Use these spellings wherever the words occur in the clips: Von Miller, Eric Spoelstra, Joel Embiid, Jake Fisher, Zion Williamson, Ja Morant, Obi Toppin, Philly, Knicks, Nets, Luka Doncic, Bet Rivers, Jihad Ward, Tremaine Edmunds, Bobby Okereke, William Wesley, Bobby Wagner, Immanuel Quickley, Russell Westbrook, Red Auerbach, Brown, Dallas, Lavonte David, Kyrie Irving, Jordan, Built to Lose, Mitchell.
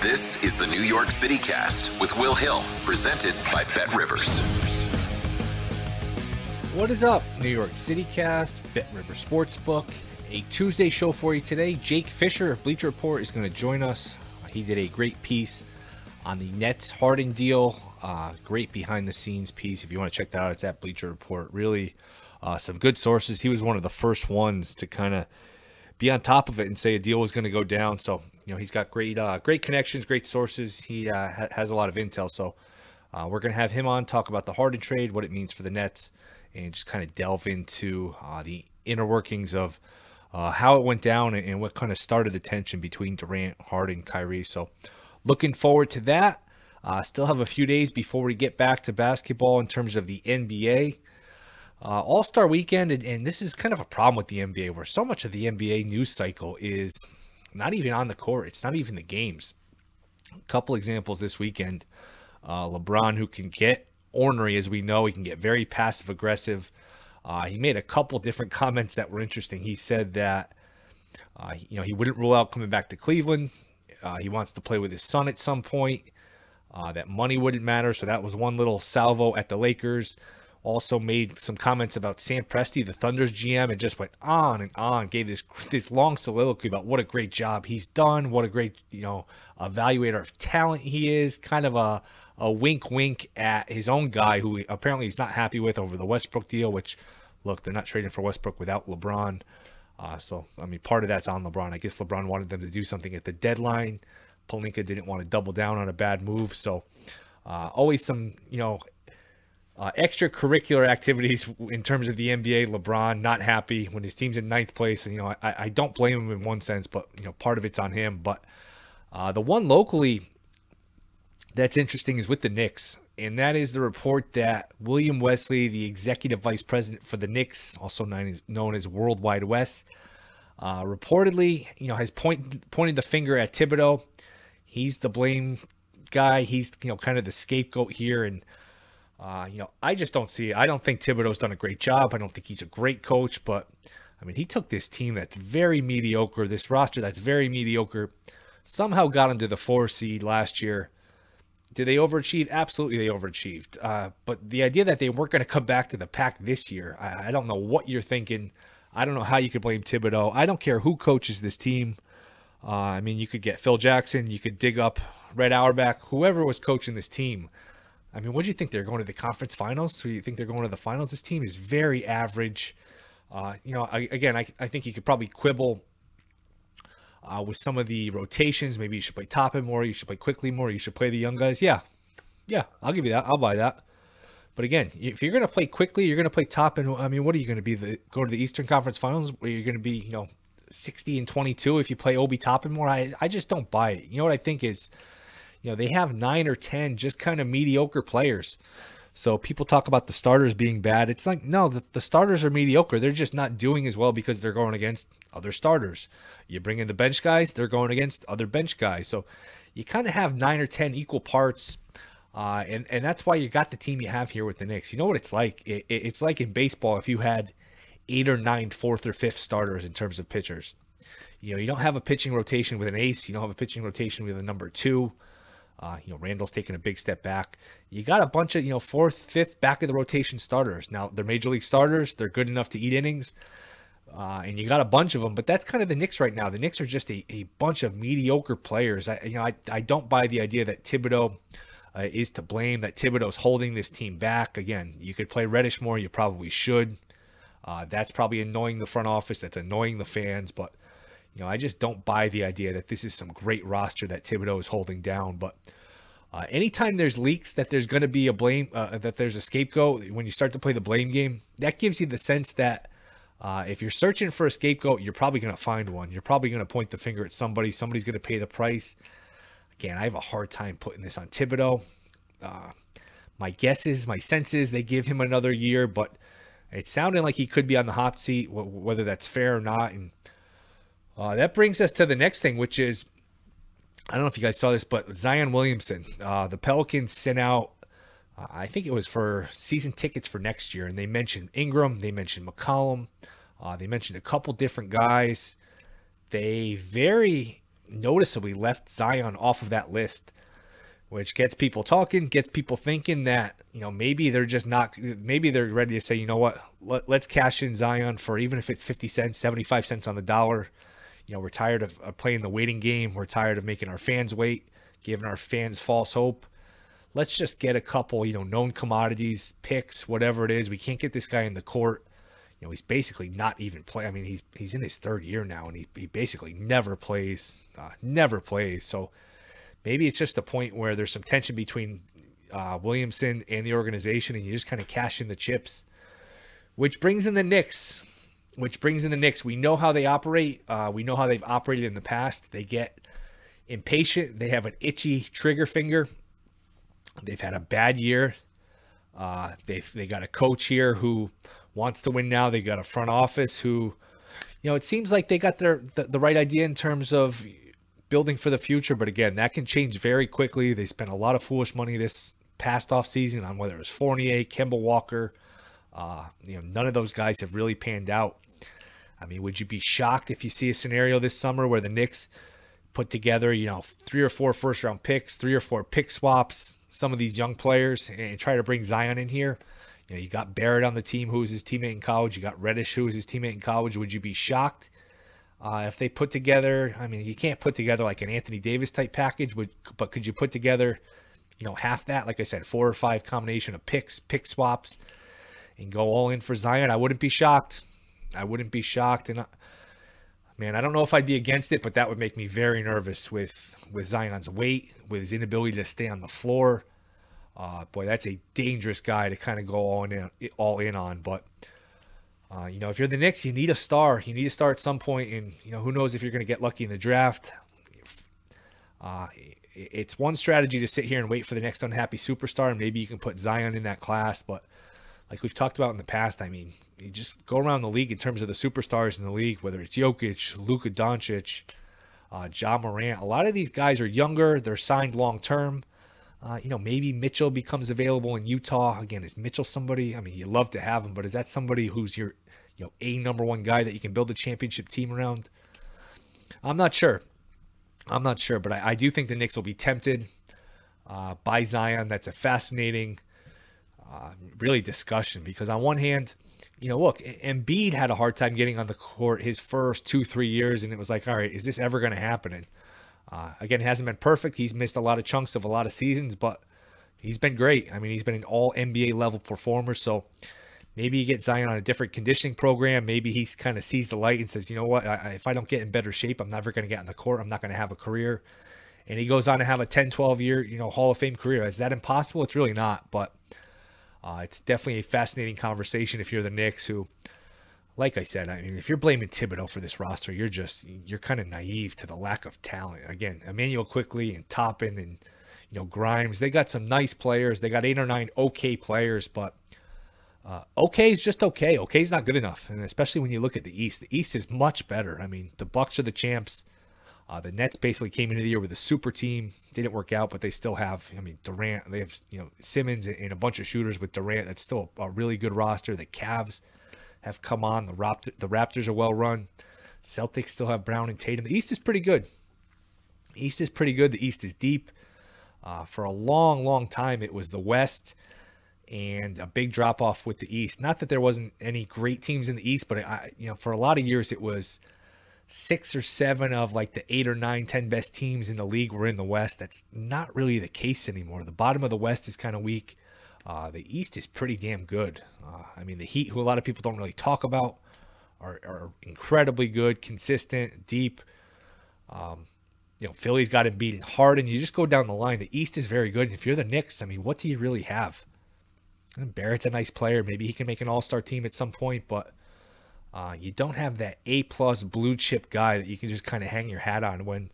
This is the New York City Cast with Will Hill, presented by Bet Rivers. What is up, New York City Cast, Bet Rivers Sportsbook. A Tuesday show for you today. Jake Fisher of Bleacher Report is going to join us. He did a great piece on the Nets Harden deal. Great behind-the-scenes piece. If you want to check that out, it's at Bleacher Report. Really some good sources. He was one of the first ones to kind of be on top of it and say a deal was going to go down. So, you know, he's got great connections, great sources. He has a lot of intel. So we're going to have him on, talk about the Harden trade, what it means for the Nets, and just kind of delve into the inner workings of how it went down and what kind of started the tension between Durant, Harden, Kyrie. So looking forward to that. Still have a few days before we get back to basketball in terms of the NBA. All-Star Weekend, and this is kind of a problem with the NBA, where so much of the NBA news cycle is not even on the court. It's not even the games. A couple examples this weekend. LeBron, who can get ornery, as we know. He can get very passive-aggressive. He made a couple different comments that were interesting. He said that he wouldn't rule out coming back to Cleveland. He wants to play with his son at some point. That money wouldn't matter, so that was one little salvo at the Lakers. Also made some comments about Sam Presti, the Thunder's GM, and just went on and on, gave this long soliloquy about what a great job he's done, what a great, evaluator of talent he is, kind of a wink-wink at his own guy who apparently he's not happy with over the Westbrook deal, which, look, they're not trading for Westbrook without LeBron. Part of that's on LeBron. I guess LeBron wanted them to do something at the deadline. Polinka didn't want to double down on a bad move. So always some, extracurricular activities in terms of the NBA. LeBron not happy when his team's in ninth place, and I don't blame him in one sense, but part of it's on him. But the one locally that's interesting is with the Knicks, and that is the report that William Wesley, the executive vice president for the Knicks, also known as World Wide West, reportedly has pointed the finger at Thibodeau. He's the blame guy. He's kind of the scapegoat here, and I just don't see it. I don't think Thibodeau's done a great job. I don't think he's a great coach, but he took this team that's very mediocre, this roster that's very mediocre, somehow got him to the 4 seed last year. Did they overachieve? Absolutely, they overachieved. But the idea that they weren't going to come back to the pack this year, I don't know what you're thinking. I don't know how you could blame Thibodeau. I don't care who coaches this team. You could get Phil Jackson, you could dig up Red Auerbach, whoever was coaching this team. What do you think? They're going to the conference finals? Do you think they're going to the finals? This team is very average. I think you could probably quibble with some of the rotations. Maybe you should play Toppin more. You should play Quickly more. You should play the young guys. Yeah, I'll give you that. I'll buy that. But again, if you're going to play Quickly, you're going to play Toppin. What are you going to be? Go to the Eastern Conference Finals where you're going to be, 60-22 if you play Obi Toppin more? I just don't buy it. What I think is, they have 9 or 10 just kind of mediocre players. So people talk about the starters being bad. It's like, no, the starters are mediocre. They're just not doing as well because they're going against other starters. You bring in the bench guys, they're going against other bench guys. So you kind of have 9 or 10 equal parts. And that's why you got the team you have here with the Knicks. You know what it's like? It's like in baseball if you had 8 or 9 fourth or fifth starters in terms of pitchers. You don't have a pitching rotation with an ace. You don't have a pitching rotation with a number 2. Randall's taking a big step back. You got a bunch of, fourth, fifth, back of the rotation starters. Now, they're major league starters. They're good enough to eat innings. And you got a bunch of them, but that's kind of the Knicks right now. The Knicks are just a bunch of mediocre players. I don't buy the idea that Thibodeau is to blame, that Thibodeau's holding this team back. Again, you could play Reddish more. You probably should. That's probably annoying the front office. That's annoying the fans. But, you know, I just don't buy the idea that this is some great roster that Thibodeau is holding down. But anytime there's leaks that there's going to be a blame, that there's a scapegoat, when you start to play the blame game, that gives you the sense that if you're searching for a scapegoat, you're probably going to find one. You're probably going to point the finger at somebody. Somebody's going to pay the price. Again, I have a hard time putting this on Thibodeau. My guess is, my sense is they give him another year, but it sounded like he could be on the hot seat, whether that's fair or not. And that brings us to the next thing, which is, I don't know if you guys saw this, but Zion Williamson, the Pelicans sent out, I think it was for season tickets for next year, and they mentioned Ingram, they mentioned McCollum, they mentioned a couple different guys. They very noticeably left Zion off of that list, which gets people talking, gets people thinking that, you know, maybe they're just not, maybe they're ready to say, you know what, let's cash in Zion for, even if it's 50 cents, 75 cents on the dollar. You know, we're tired of playing the waiting game. We're tired of making our fans wait, giving our fans false hope. Let's just get a couple, you know, known commodities, picks, whatever it is. We can't get this guy in the court. You know, he's basically not even playing. I mean, he's in his third year now, and he basically never plays, So maybe it's just a point where there's some tension between Williamson and the organization, and you just kind of cash in the chips, which brings in the Knicks. We know how they operate. We know how they've operated in the past. They get impatient. They have an itchy trigger finger. They've had a bad year. They got a coach here who wants to win now. They got a front office who, you know, it seems like they got the right idea in terms of building for the future. But again, that can change very quickly. They spent a lot of foolish money this past offseason on whether it was Fournier, Kemba Walker. You know, none of those guys have really panned out. I mean, would you be shocked if you see a scenario this summer where the Knicks put together, you know, 3 or 4 first-round picks, 3 or 4 pick swaps, some of these young players, and try to bring Zion in here? You know, you got Barrett on the team, who was his teammate in college. You got Reddish, who was his teammate in college. Would you be shocked if they put together? I mean, you can't put together like an Anthony Davis type package, but could you put together, you know, half that? Like I said, 4 or 5 combination of picks, pick swaps, and go all in for Zion. I wouldn't be shocked. And man, I don't know if I'd be against it, but that would make me very nervous with Zion's weight, with his inability to stay on the floor. Boy, that's a dangerous guy to kind of go all in on. But, you know, if you're the Knicks, you need a star. You need a star at some point, and, you know, who knows if you're going to get lucky in the draft. It's one strategy to sit here and wait for the next unhappy superstar, and maybe you can put Zion in that class. But like we've talked about in the past, I mean, you just go around the league in terms of the superstars in the league, whether it's Jokic, Luka Doncic, Ja Morant. A lot of these guys are younger. They're signed long-term. You know, maybe Mitchell becomes available in Utah. Again, is Mitchell somebody? I mean, you love to have him, but is that somebody who's your, you know, a number one guy that you can build a championship team around? I'm not sure, but I do think the Knicks will be tempted by Zion. That's a fascinating really discussion, because on one hand, you know, look, Embiid had a hard time getting on the court his first 2-3 years, and it was like, all right, is this ever going to happen? And again, it hasn't been perfect. He's missed a lot of chunks of a lot of seasons, but he's been great. I mean, he's been an all NBA level performer. So maybe you get Zion on a different conditioning program. Maybe he kind of sees the light and says, you know what, if I don't get in better shape, I'm never going to get on the court. I'm not going to have a career. And he goes on to have a 10-12 year, you know, Hall of Fame career. Is that impossible? It's really not, but it's definitely a fascinating conversation if you're the Knicks, who, like I said, I mean, if you're blaming Thibodeau for this roster, you're kind of naive to the lack of talent. Again, Immanuel Quickley and Toppin and, you know, Grimes, they got some nice players. They got 8 or 9 okay players, but okay is just okay. Okay is not good enough, and especially when you look at the East. The East is much better. I mean, the Bucks are the champs. The Nets basically came into the year with a super team. Didn't work out, but they still have, I mean, Durant. They have, you know, Simmons and a bunch of shooters with Durant. That's still a really good roster. The Cavs have come on. The Raptors are well run. Celtics still have Brown and Tatum. The East is pretty good. The East is deep. For a long time, it was the West and a big drop off with the East. Not that there wasn't any great teams in the East, but for a lot of years it was 6 or 7 of like the 8 or 9, 10 best teams in the league were in the West. That's not really the case anymore. The bottom of the West is kind of weak. The East is pretty damn good. The Heat, who a lot of people don't really talk about, are incredibly good, consistent, deep. Philly's got Embiid and Harden. You just go down the line. The East is very good. And if you're the Knicks, what do you really have? And Barrett's a nice player. Maybe he can make an all-star team at some point, but you don't have that A-plus blue-chip guy that you can just kind of hang your hat on when,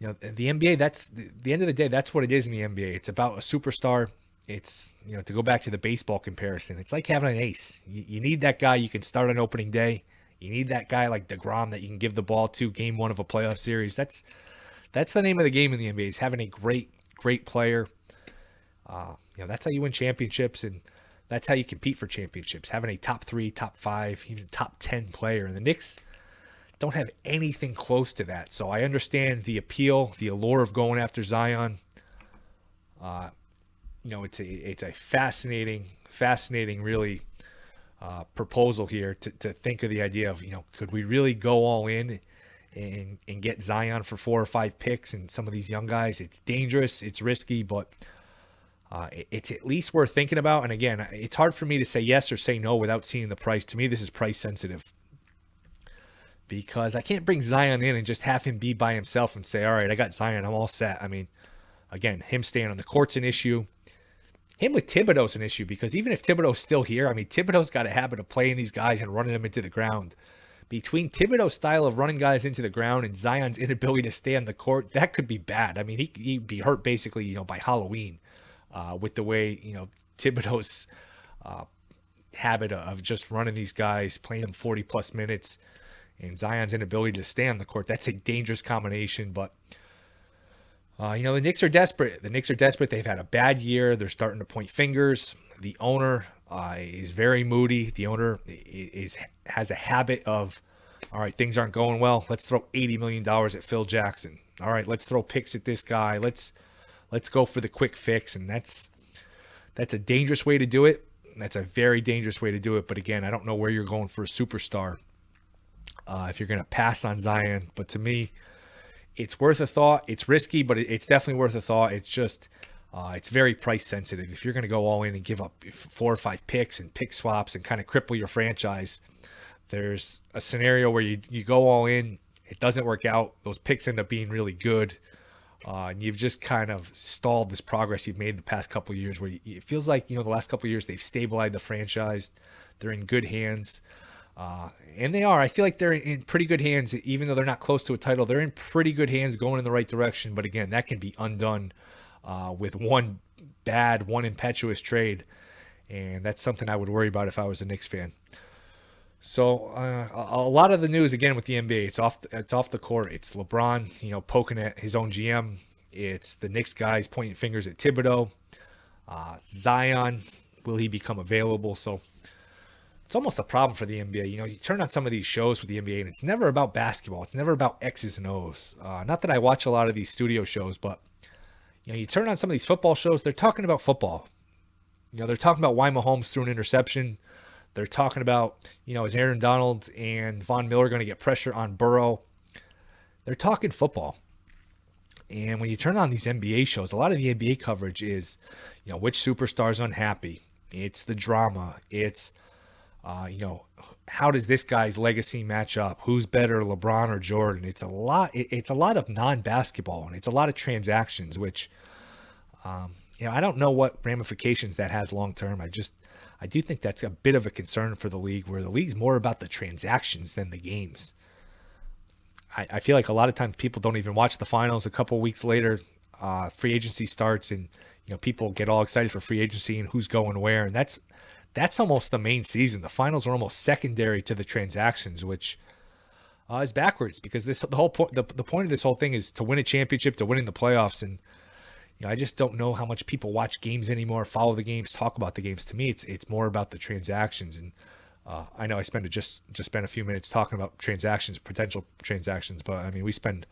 the NBA, that's the end of the day, that's what it is in the NBA. It's about a superstar. It's, to go back to the baseball comparison, it's like having an ace. You need that guy you can start on opening day. You need that guy like DeGrom that you can give the ball to game one of a playoff series. That's the name of the game in the NBA, is having a great, great player. That's how you win championships, and that's how you compete for championships, having a top 3, top 5, even top 10 player. And the Knicks don't have anything close to that. So I understand the appeal, the allure of going after Zion. It's a fascinating really proposal here to think of the idea of, could we really go all in and get Zion for 4 or 5 picks and some of these young guys? It's dangerous, it's risky, but it's at least worth thinking about. And again, it's hard for me to say yes or say no without seeing the price. To me, this is price sensitive, because I can't bring Zion in and just have him be by himself and say, all right, I got Zion, I'm all set. Again, him staying on the court's an issue. Him with Thibodeau's an issue, because even if Thibodeau's still here, Thibodeau's got a habit of playing these guys and running them into the ground. Between Thibodeau's style of running guys into the ground and Zion's inability to stay on the court, that could be bad. He'd be hurt basically, by Halloween with the way, Thibodeau's habit of just running these guys, playing them 40-plus minutes, and Zion's inability to stay on the court. That's a dangerous combination, but... the Knicks are desperate. They've had a bad year. They're starting to point fingers. The owner is very moody. The owner has a habit of, all right, things aren't going well. Let's throw $80 million at Phil Jackson. All right, let's throw picks at this guy. Let's go for the quick fix. And that's a dangerous way to do it. That's a very dangerous way to do it. But again, I don't know where you're going for a superstar if you're going to pass on Zion. But to me, it's worth a thought. It's risky, but it's definitely worth a thought. It's just, it's very price sensitive. If you're going to go all in and give up 4 or 5 picks and pick swaps and kind of cripple your franchise, there's a scenario where you go all in, it doesn't work out, those picks end up being really good, and you've just kind of stalled this progress you've made the past couple of years, where it feels like, the last couple of years they've stabilized the franchise, they're in good hands. And they are. I feel like they're in pretty good hands, even though they're not close to a title. They're in pretty good hands, going in the right direction. But again, that can be undone with one impetuous trade. And that's something I would worry about if I was a Knicks fan. So a lot of the news, again, with the NBA, it's off the court. It's LeBron, poking at his own GM. It's the Knicks guys pointing fingers at Thibodeau. Zion, will he become available? So it's almost a problem for the NBA. You turn on some of these shows with the NBA, and it's never about basketball. It's never about X's and O's. Not that I watch a lot of these studio shows, but you turn on some of these football shows, they're talking about football. They're talking about why Mahomes threw an interception. They're talking about, is Aaron Donald and Von Miller going to get pressure on Burrow? They're talking football. And when you turn on these NBA shows, a lot of the NBA coverage is, which superstar's unhappy. It's the drama. It's how does this guy's legacy match up? Who's better, LeBron or Jordan? It's a lot of non-basketball, and it's a lot of transactions, which, I don't know what ramifications that has long-term. I do think that's a bit of a concern for the league, where the league's more about the transactions than the games. I feel like a lot of times people don't even watch the finals. A couple weeks later, free agency starts, and, people get all excited for free agency and who's going where. And that's almost the main season. The finals are almost secondary to the transactions, which is backwards, because the point of this whole thing is to win a championship, to win in the playoffs. And, I just don't know how much people watch games anymore, follow the games, talk about the games. To me, it's more about the transactions. And I know I spent a few minutes talking about transactions, potential transactions, but we spend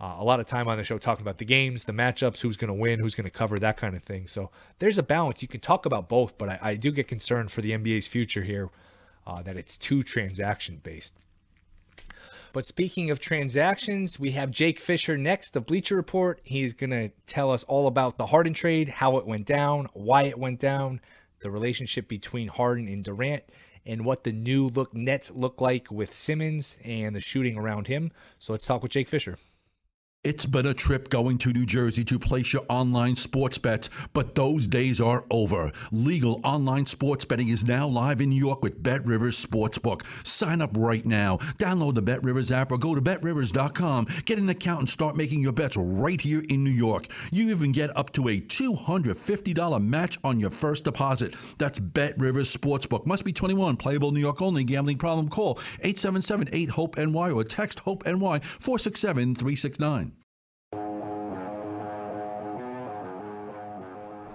a lot of time on the show talking about the games, the matchups, who's going to win, who's going to cover, that kind of thing. So there's a balance. You can talk about both, but I do get concerned for the NBA's future here that it's too transaction-based. But speaking of transactions, we have Jake Fisher next, the Bleacher Report. He's going to tell us all about the Harden trade, how it went down, why it went down, the relationship between Harden and Durant, and what the new look Nets look like with Simmons and the shooting around him. So let's talk with Jake Fisher. It's been a trip going to New Jersey to place your online sports bets, but those days are over. Legal online sports betting is now live in New York with Bet Rivers Sportsbook. Sign up right now. Download the Bet Rivers app or go to BetRivers.com. Get an account and start making your bets right here in New York. You even get up to a $250 match on your first deposit. That's Bet Rivers Sportsbook. Must be 21. Playable New York only. Gambling problem? Call 877-8-HOPE-NY or text HOPE-NY 467-369.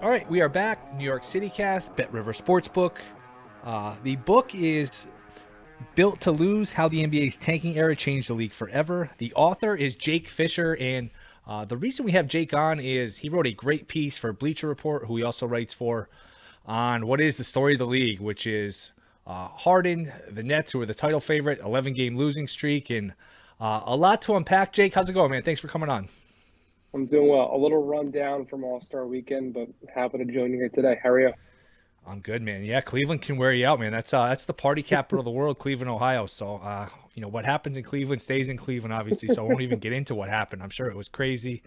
All right, we are back. New York City Cast, Bet River Sportsbook. The book is Built to Lose, How the NBA's Tanking Era Changed the League Forever. The author is Jake Fisher, and the reason we have Jake on is he wrote a great piece for Bleacher Report, who he also writes for, on what is the story of the league, which is Harden, the Nets, who are the title favorite, 11-game losing streak, and a lot to unpack. Jake, how's it going, man? Thanks for coming on. I'm doing well. A little run down from All-Star Weekend, but happy to join you here today. How are you? I'm good, man. Yeah, Cleveland can wear you out, man. That's the party capital of the world, Cleveland, Ohio. So, you know, what happens in Cleveland stays in Cleveland, obviously. So I won't even get into what happened. I'm sure it was crazy.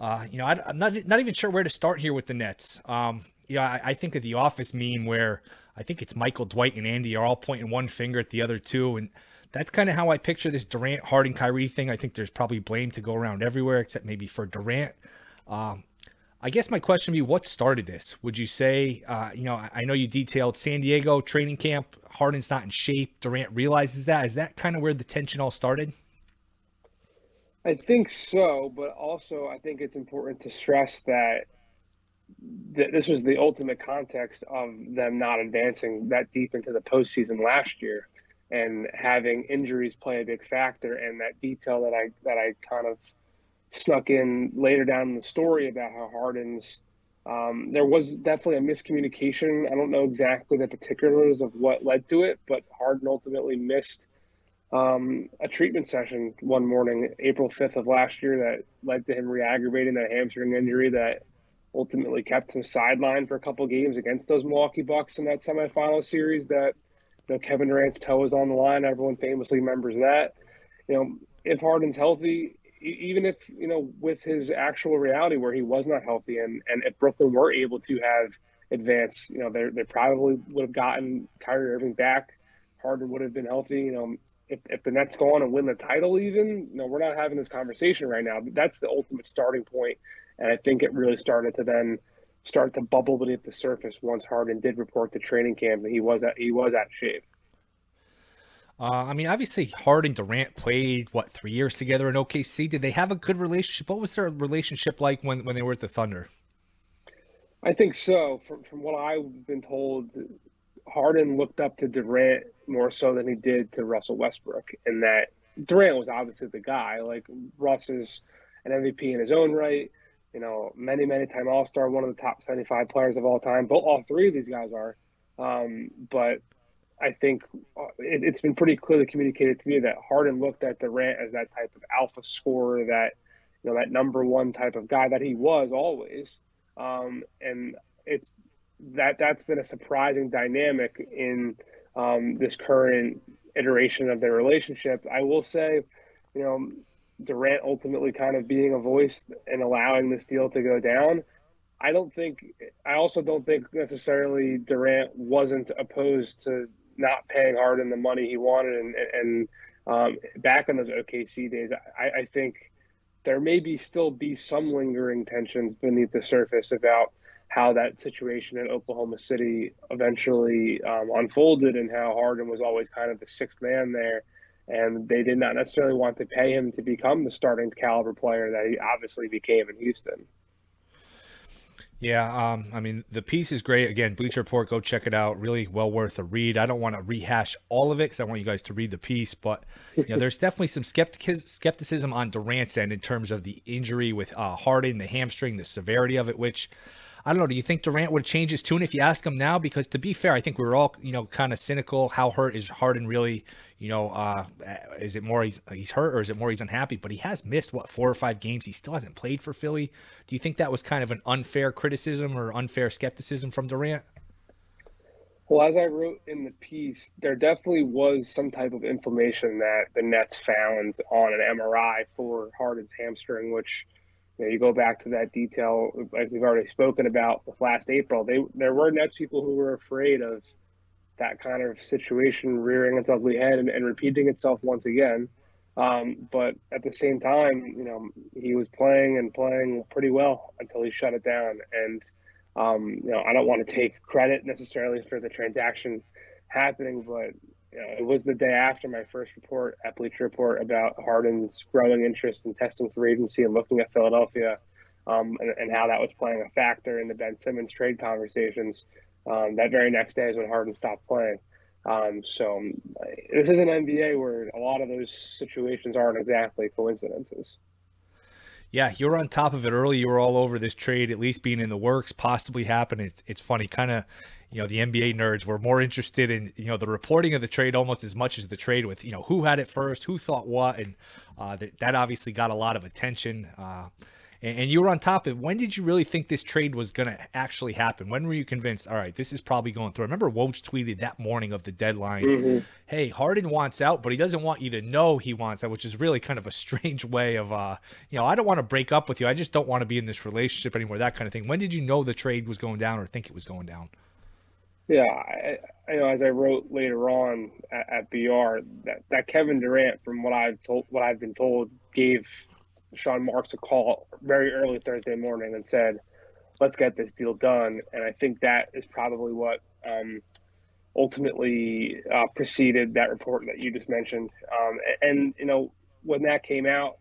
You know, I'm not even sure where to start here with the Nets. You know, I think of the Office meme where I think it's Michael, Dwight, and Andy are all pointing one finger at the other two, and that's kind of how I picture this Durant, Harden, Kyrie thing. I think there's probably blame to go around everywhere, except maybe for Durant. I guess my question would be, what started this? Would you say, you know, I know you detailed San Diego training camp. Harden's not in shape. Durant realizes that. Is that kind of where the tension all started? I think so, but also I think it's important to stress that this was the ultimate context of them not advancing that deep into the postseason last year, and having injuries play a big factor. And that detail that I kind of snuck in later down in the story about how Harden's, there was definitely a miscommunication. I don't know exactly the particulars of what led to it, but Harden ultimately missed a treatment session one morning, April 5th of last year, that led to him re-aggravating that hamstring injury that ultimately kept him sidelined for a couple games against those Milwaukee Bucks in that semifinal series that, you know, Kevin Durant's toe is on the line. Everyone famously remembers that. You know, if Harden's healthy, even if, you know, with his actual reality where he was not healthy, and if Brooklyn were able to have advanced, you know, they probably would have gotten Kyrie Irving back. Harden would have been healthy. You know, if the Nets go on and win the title, even, you know, we're not having this conversation right now. But that's the ultimate starting point, and I think it really started to then start to bubble beneath the surface once Harden did report to training camp that he was out of shape. I mean, obviously, Harden and Durant played, what, 3 years together in OKC? Did they have a good relationship? What was their relationship like when they were at the Thunder? I think so. From what I've been told, Harden looked up to Durant more so than he did to Russell Westbrook, and that Durant was obviously the guy. Like, Russ is an MVP in his own right. You know, many, many time All-Star, one of the top 75 players of all time. But all three of these guys are. But I think it's been pretty clearly communicated to me that Harden looked at Durant as that type of alpha scorer, that, you know, that number one type of guy that he was always. And it's that's been a surprising dynamic in this current iteration of their relationship. I will say, you know, Durant ultimately kind of being a voice and allowing this deal to go down, I also don't think necessarily Durant wasn't opposed to not paying Harden the money he wanted. And back in those OKC days, I think there may be still be some lingering tensions beneath the surface about how that situation in Oklahoma City eventually unfolded, and how Harden was always kind of the sixth man there. And they did not necessarily want to pay him to become the starting caliber player that he obviously became in Houston. Yeah, I mean, the piece is great. Again, Bleacher Report, go check it out. Really well worth a read. I don't want to rehash all of it because I want you guys to read the piece. But you know, there's definitely some skepticism on Durant's end in terms of the injury with Harden, the hamstring, the severity of it, which I don't know. Do you think Durant would change his tune if you ask him now? Because to be fair, I think we were all, you know, kind of cynical. How hurt is Harden really? You know, is it more he's hurt or is it more he's unhappy? But he has missed, what, 4 or 5 games. He still hasn't played for Philly. Do you think that was kind of an unfair criticism or unfair skepticism from Durant? Well, as I wrote in the piece, there definitely was some type of inflammation that the Nets found on an MRI for Harden's hamstring, which, you know, you go back to that detail, like we've already spoken about with last April. There were Nets people who were afraid of that kind of situation rearing its ugly head and repeating itself once again. But at the same time, you know, he was playing pretty well until he shut it down. And, you know, I don't want to take credit necessarily for the transaction happening, but you know, it was the day after my first report at Bleacher Report about Harden's growing interest in testing for agency and looking at Philadelphia, and how that was playing a factor in the Ben Simmons trade conversations. That very next day is when Harden stopped playing. So this is an NBA where a lot of those situations aren't exactly coincidences. Yeah, you were on top of it early. You were all over this trade, at least being in the works, possibly happening. It's funny, kind of, you know, the NBA nerds were more interested in, you know, the reporting of the trade almost as much as the trade with, you know, who had it first, who thought what, and that obviously got a lot of attention. And you were on top of it. When did you really think this trade was going to actually happen? When were you convinced, all right, this is probably going through? I remember Woj tweeted that morning of the deadline, hey, Harden wants out, but he doesn't want you to know he wants out, which is really kind of a strange way of, you know, I don't want to break up with you. I just don't want to be in this relationship anymore, that kind of thing. When did you know the trade was going down or think it was going down? Yeah, I you know, as I wrote later on at BR, that Kevin Durant, from what I've been told, gave Sean Marks a call very early Thursday morning and said, let's get this deal done. And I think that is probably what ultimately preceded that report that you just mentioned. And, you know, when that came out,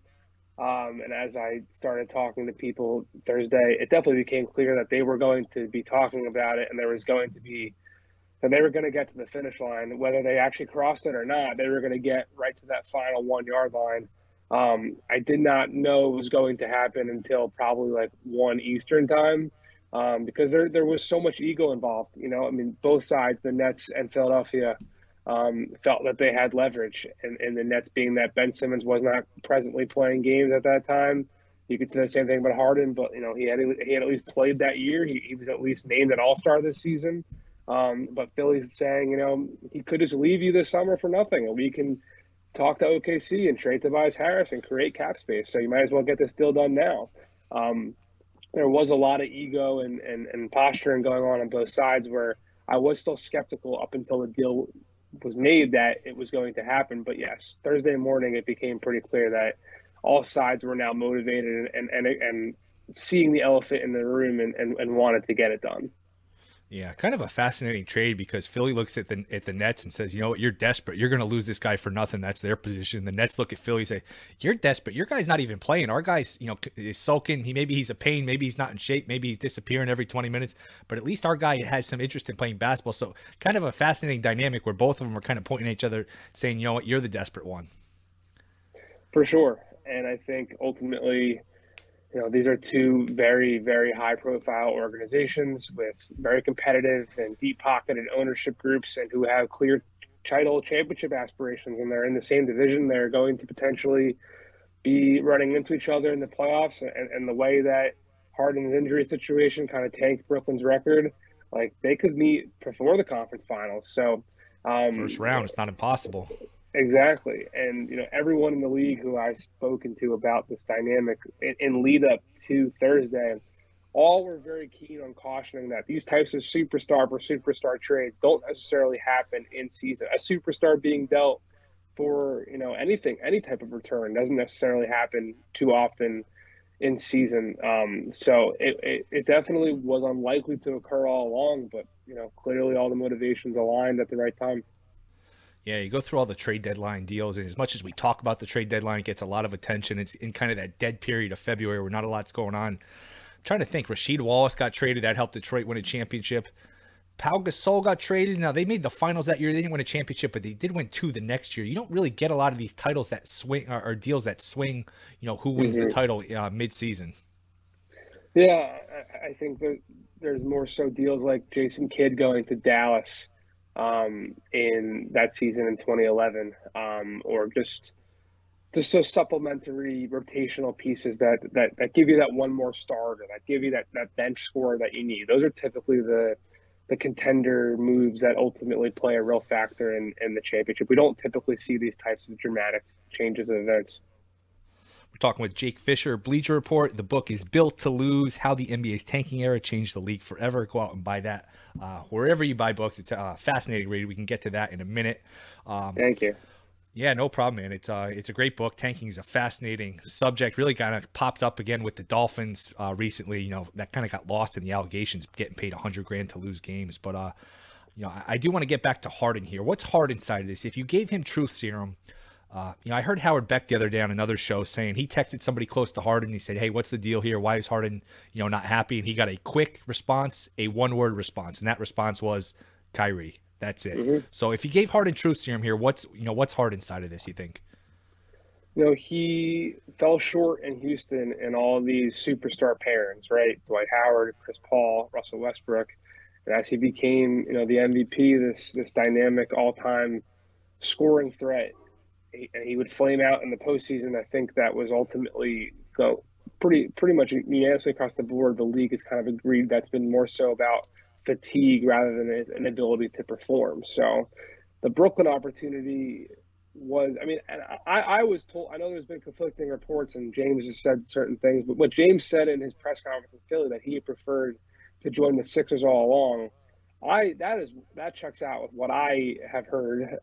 and as I started talking to people Thursday, it definitely became clear that they were going to be talking about it, and there was going to be, and they were going to get to the finish line, whether they actually crossed it or not. They were going to get right to that final 1-yard line. I did not know it was going to happen until probably like 1 Eastern time, because there was so much ego involved. You know, I mean, both sides, the Nets and Philadelphia, felt that they had leverage, and the Nets being that Ben Simmons was not presently playing games at that time. You could say the same thing about Harden, but you know, he had at least played that year. He was at least named an All-Star this season. But Philly's saying, you know, he could just leave you this summer for nothing, and we can talk to OKC and trade Tobias Harris and create cap space. So you might as well get this deal done now. There was a lot of ego and posturing going on both sides, where I was still skeptical up until the deal was made that it was going to happen. But yes, Thursday morning, it became pretty clear that all sides were now motivated and seeing the elephant in the room and wanted to get it done. Yeah, kind of a fascinating trade, because Philly looks at the Nets and says, you know what, you're desperate. You're going to lose this guy for nothing. That's their position. The Nets look at Philly and say, you're desperate. Your guy's not even playing. Our guy's, you know, is sulking. Maybe he's a pain. Maybe he's not in shape. Maybe he's disappearing every 20 minutes. But at least our guy has some interest in playing basketball. So kind of a fascinating dynamic where both of them are kind of pointing at each other saying, you know what, you're the desperate one. For sure. And I think ultimately, you know, these are two very, very high-profile organizations with very competitive and deep-pocketed ownership groups, and who have clear title championship aspirations, and they're in the same division. They're going to potentially be running into each other in the playoffs, and the way that Harden's injury situation kind of tanked Brooklyn's record, like, they could meet before the conference finals. So first round, it's not impossible. Exactly. And, you know, everyone in the league who I've spoken to about this dynamic in lead up to Thursday, all were very keen on cautioning that these types of superstar for superstar trades don't necessarily happen in season. A superstar being dealt for, you know, anything, any type of return doesn't necessarily happen too often in season. So it definitely was unlikely to occur all along, but, you know, clearly all the motivations aligned at the right time. Yeah, you go through all the trade deadline deals, and as much as we talk about the trade deadline, it gets a lot of attention. It's in kind of that dead period of February where not a lot's going on. trying to think. Rasheed Wallace got traded. That helped Detroit win a championship. Pau Gasol got traded. Now, they made the finals that year. They didn't win a championship, but they did win two the next year. You don't really get a lot of these titles that swing or deals that swing, you know, who wins the title mid-season. Yeah, I think that there's more so deals like Jason Kidd going to Dallas in that season in 2011, or just those supplementary rotational pieces that give you that one more starter, that give you that bench score that you need. Those are typically the contender moves that ultimately play a real factor in the championship. We don't typically see these types of dramatic changes in events. We're talking with Jake Fisher, Bleacher Report. The book is Built to Lose, How the NBA's Tanking Era Changed the League Forever. Go out and buy that wherever you buy books. It's a fascinating read. We can get to that in a minute. Thank you. Yeah, no problem, man. It's a great book. Tanking is a fascinating subject. Really kind of popped up again with the Dolphins recently. You know, that kind of got lost in the allegations, getting paid $100,000 to lose games. But you know, I do want to get back to Harden here. What's Harden's side of this? If you gave him truth serum, you know, I heard Howard Beck the other day on another show saying he texted somebody close to Harden. He said, "Hey, what's the deal here? Why is Harden, you know, not happy?" And he got a quick response, a one-word response, and that response was Kyrie. That's it. Mm-hmm. So if you gave Harden truth serum here, what's Harden's side of this, you think? You know, he fell short in Houston and all these superstar pairings, right? Dwight Howard, Chris Paul, Russell Westbrook. And as he became, you know, the MVP, this dynamic all-time scoring threat, he would flame out in the postseason. I think that was ultimately pretty much unanimously across the board. The league has kind of agreed that's been more so about fatigue rather than his inability to perform. So the Brooklyn opportunity was, I mean, and I was told, I know there's been conflicting reports and James has said certain things, but what James said in his press conference in Philly that he preferred to join the Sixers all along, that checks out with what I have heard.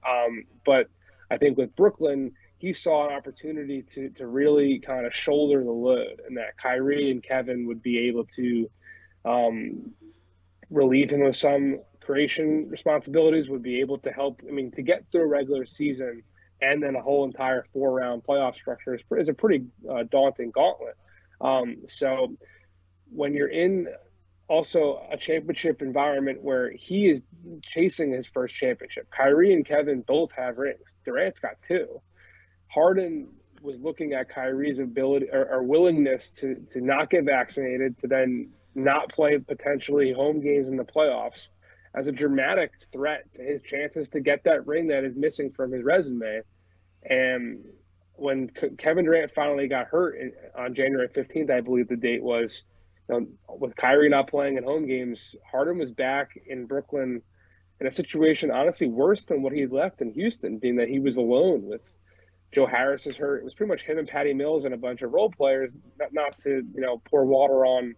But I think with Brooklyn, he saw an opportunity to really kind of shoulder the load, and that Kyrie and Kevin would be able to relieve him of some creation responsibilities, would be able to help. I mean, to get through a regular season and then a whole entire four-round playoff structure is a pretty daunting gauntlet. So when you're in also a championship environment where he is chasing his first championship, Kyrie and Kevin both have rings. Durant's got two. Harden was looking at Kyrie's ability or willingness to not get vaccinated, to then not play potentially home games in the playoffs, as a dramatic threat to his chances to get that ring that is missing from his resume. And when Kevin Durant finally got hurt on January 15th, I believe the date was, you know, with Kyrie not playing in home games, Harden was back in Brooklyn in a situation honestly worse than what he had left in Houston, being that he was alone with Joe Harris is hurt. It was pretty much him and Patty Mills and a bunch of role players, not to, you know, pour water on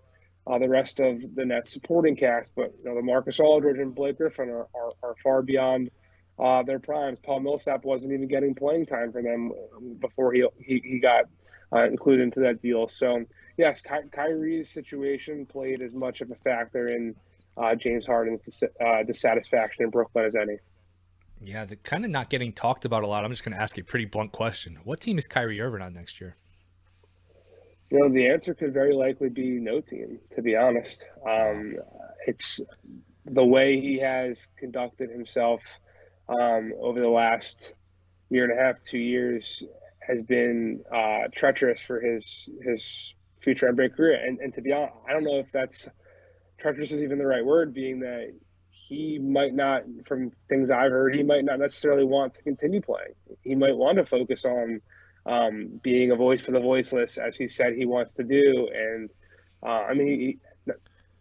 the rest of the Nets supporting cast, but you know, the Marcus Aldridge and Blake Griffin are far beyond their primes. Paul Millsap wasn't even getting playing time for them before he got included into that deal. So yes, Kyrie's situation played as much of a factor in James Harden's dissatisfaction in Brooklyn as any. Yeah, they're kind of not getting talked about a lot. I'm just going to ask a pretty blunt question: what team is Kyrie Irving on next year? You know, the answer could very likely be no team, to be honest. It's the way he has conducted himself over the last year and a half, 2 years, has been treacherous for his future NBA career. And to be honest, I don't know if that's treacherous is even the right word, being that he might not, from things I've heard, he might not necessarily want to continue playing. He might want to focus on being a voice for the voiceless, as he said he wants to do. And I mean,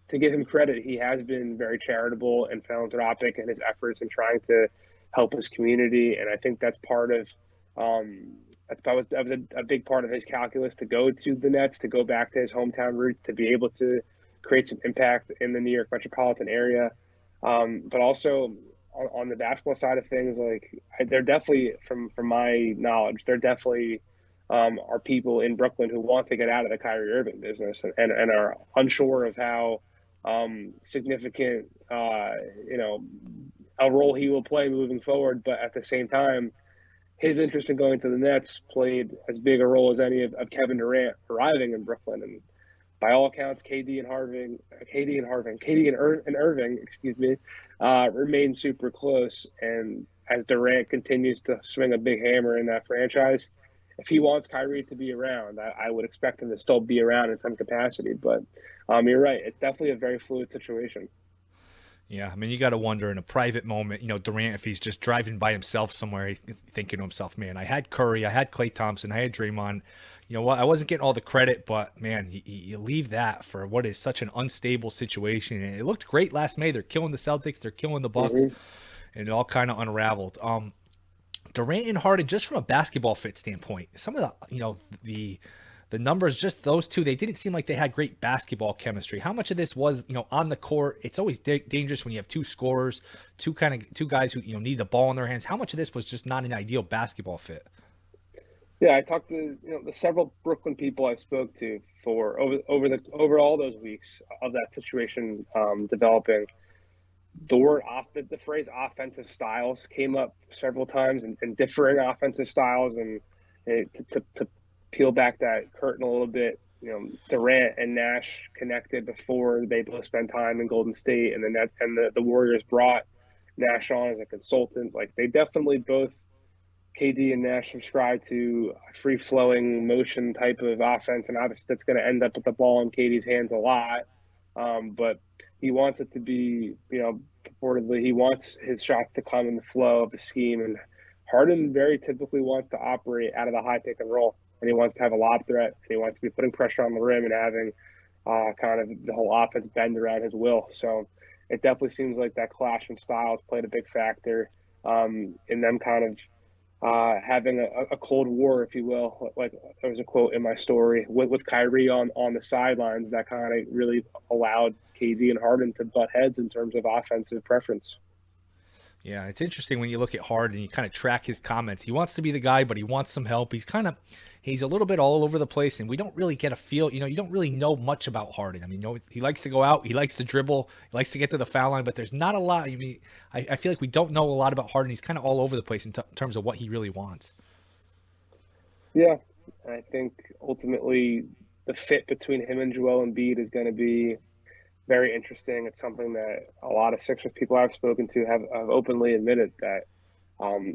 to give him credit, he has been very charitable and philanthropic in his efforts in trying to help his community. And I think that's part of that was a big part of his calculus to go to the Nets, to go back to his hometown roots, to be able to create some impact in the New York metropolitan area. But also on the basketball side of things, like, they're definitely, from my knowledge, there definitely are people in Brooklyn who want to get out of the Kyrie Irving business and are unsure of how significant, you know, a role he will play moving forward. But at the same time, his interest in going to the Nets played as big a role as any of Kevin Durant arriving in Brooklyn. And by all accounts, KD and Irving remain super close. And as Durant continues to swing a big hammer in that franchise, if he wants Kyrie to be around, I would expect him to still be around in some capacity. But you're right. It's definitely a very fluid situation. Yeah, I mean, you got to wonder in a private moment, you know, Durant, if he's just driving by himself somewhere, he's thinking to himself, man, I had Curry, I had Klay Thompson, I had Draymond. You know what? I wasn't getting all the credit, but, man, you leave that for what is such an unstable situation. And it looked great last May. They're killing the Celtics. They're killing the Bucks. Mm-hmm. And it all kind of unraveled. Durant and Harden, just from a basketball fit standpoint, some of the, you know, the numbers, just those two, they didn't seem like they had great basketball chemistry. How much of this was, you know, on the court? It's always dangerous when you have two scorers, two guys who, you know, need the ball in their hands. How much of this was just not an ideal basketball fit? Yeah, I talked to the several Brooklyn people I spoke to for over all those weeks of that situation developing. The phrase offensive styles came up several times, and differing offensive styles, and to peel back that curtain a little bit, Durant and Nash connected before they both spent time in Golden State, and the Warriors brought Nash on as a consultant. Like, they definitely both, KD and Nash, subscribe to a free-flowing motion type of offense, and obviously that's going to end up with the ball in KD's hands a lot. But he wants it to be, purportedly, he wants his shots to come in the flow of a scheme, and Harden very typically wants to operate out of the high pick and roll. And he wants to have a lob threat, and he wants to be putting pressure on the rim and having kind of the whole offense bend around his will. So it definitely seems like that clash in styles played a big factor in them kind of having a cold war, if you will. Like, there was a quote in my story with Kyrie on the sidelines that kind of really allowed KD and Harden to butt heads in terms of offensive preference. Yeah, it's interesting when you look at Harden, you kind of track his comments. He wants to be the guy, but he wants some help. He's a little bit all over the place, and we don't really get a feel. You don't really know much about Harden. I mean, he likes to go out, he likes to dribble, he likes to get to the foul line, but there's not a lot. I mean, I feel like we don't know a lot about Harden. He's kind of all over the place in terms of what he really wants. Yeah, I think ultimately the fit between him and Joel Embiid is going to be very interesting. It's something that a lot of Sixers people I've spoken to have openly admitted that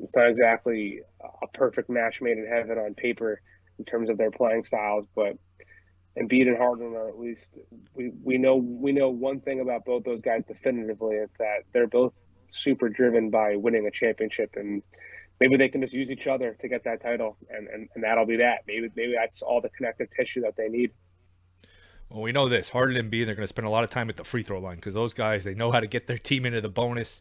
it's not exactly a perfect match made in heaven on paper in terms of their playing styles, but Embiid and Harden are at least, we know one thing about both those guys definitively. It's that they're both super driven by winning a championship, and maybe they can just use each other to get that title, and that'll be that. Maybe that's all the connective tissue that they need. Well, we know this. Harden and Embiid, they're going to spend a lot of time at the free throw line because those guys, they know how to get their team into the bonus.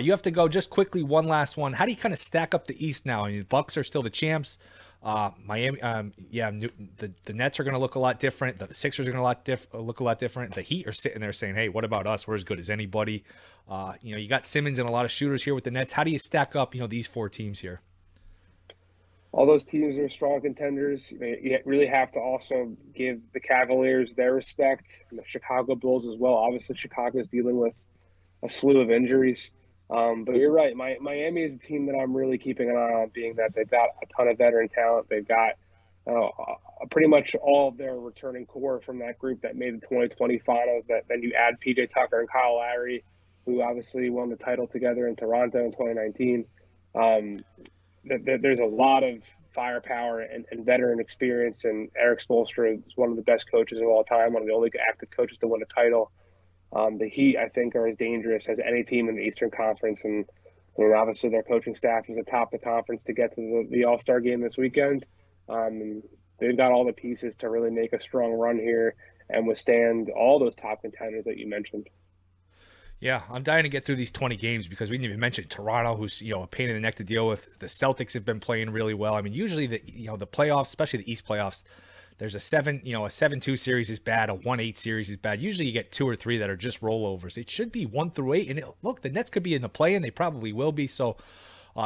You have to go just quickly, one last one. How do you kind of stack up the East now? I mean, the Bucks are still the champs. Miami, the Nets are going to look a lot different. The Sixers are going to look a lot different. The Heat are sitting there saying, hey, what about us? We're as good as anybody. You got Simmons and a lot of shooters here with the Nets. How do you stack up, these four teams here? All those teams are strong contenders. You really have to also give the Cavaliers their respect, and the Chicago Bulls as well. Obviously, Chicago's dealing with a slew of injuries. But you're right. Miami is a team that I'm really keeping an eye on, being that they've got a ton of veteran talent. They've got pretty much all of their returning core from that group that made the 2020 finals. Then you add PJ Tucker and Kyle Lowry, who obviously won the title together in Toronto in 2019. There's a lot of firepower and veteran experience, and Eric Spoelstra is one of the best coaches of all time, one of the only active coaches to win a title. The Heat, I think, are as dangerous as any team in the Eastern Conference, and obviously their coaching staff is atop the conference to get to the All-Star game this weekend. They've got all the pieces to really make a strong run here and withstand all those top contenders that you mentioned. Yeah, I'm dying to get through these 20 games because we didn't even mention Toronto, who's a pain in the neck to deal with. The Celtics have been playing really well. I mean, usually the playoffs, especially the East playoffs, there's a 7-2 series is bad, a 1-8 series is bad. Usually you get two or three that are just rollovers. It should be 1 through 8, and look, the Nets could be in the play-in. They probably will be. So,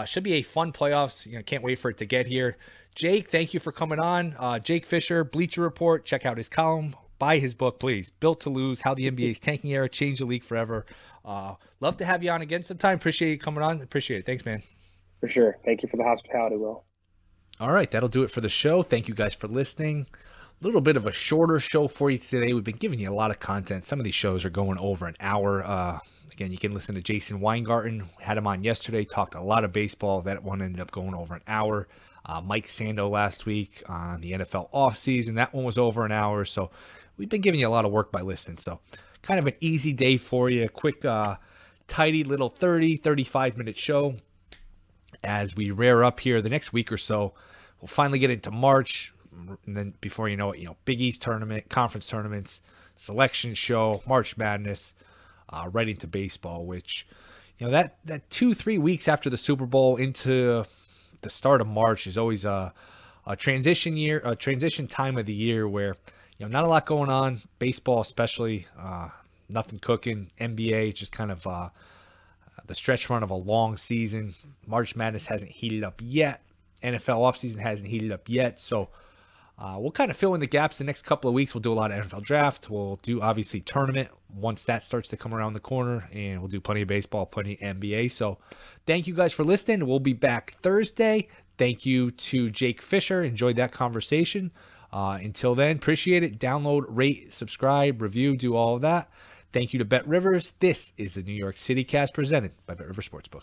should be a fun playoffs. Can't wait for it to get here. Jake, thank you for coming on. Jake Fisher, Bleacher Report. Check out his column. Buy his book, please. Built to Lose, How the NBA's Tanking Era Changed the League Forever. Love to have you on again sometime. Appreciate you coming on. Appreciate it. Thanks, man. For sure. Thank you for the hospitality, Will. All right. That'll do it for the show. Thank you guys for listening. little bit of a shorter show for you today. We've been giving you a lot of content. Some of these shows are going over an hour. Again, you can listen to Jason Weingarten. We had him on yesterday, talked a lot of baseball. That one ended up going over an hour. Mike Sando last week on the NFL offseason. That one was over an hour. So we've been giving you a lot of work by listening. So kind of an easy day for you. Quick, tidy little 30, 35-minute show as we rear up here the next week or so. We'll finally get into March. And then before you know it, Big East tournament, conference tournaments, selection show, March Madness, right into baseball, which, that 2-3 weeks after the Super Bowl into the start of March is always a transition year, a transition time of the year where, not a lot going on. Baseball especially, nothing cooking. NBA just kind of the stretch run of a long season. March Madness hasn't heated up yet. NFL offseason hasn't heated up yet. So we'll kind of fill in the gaps the next couple of weeks. We'll do a lot of NFL draft. We'll do, obviously, tournament once that starts to come around the corner. And we'll do plenty of baseball, plenty of NBA. So thank you guys for listening. We'll be back Thursday. Thank you to Jake Fisher. Enjoyed that conversation. Until then, appreciate it. Download, rate, subscribe, review, do all of that. Thank you to Bet Rivers. This is the New York City Cast presented by Bet Rivers Sportsbook.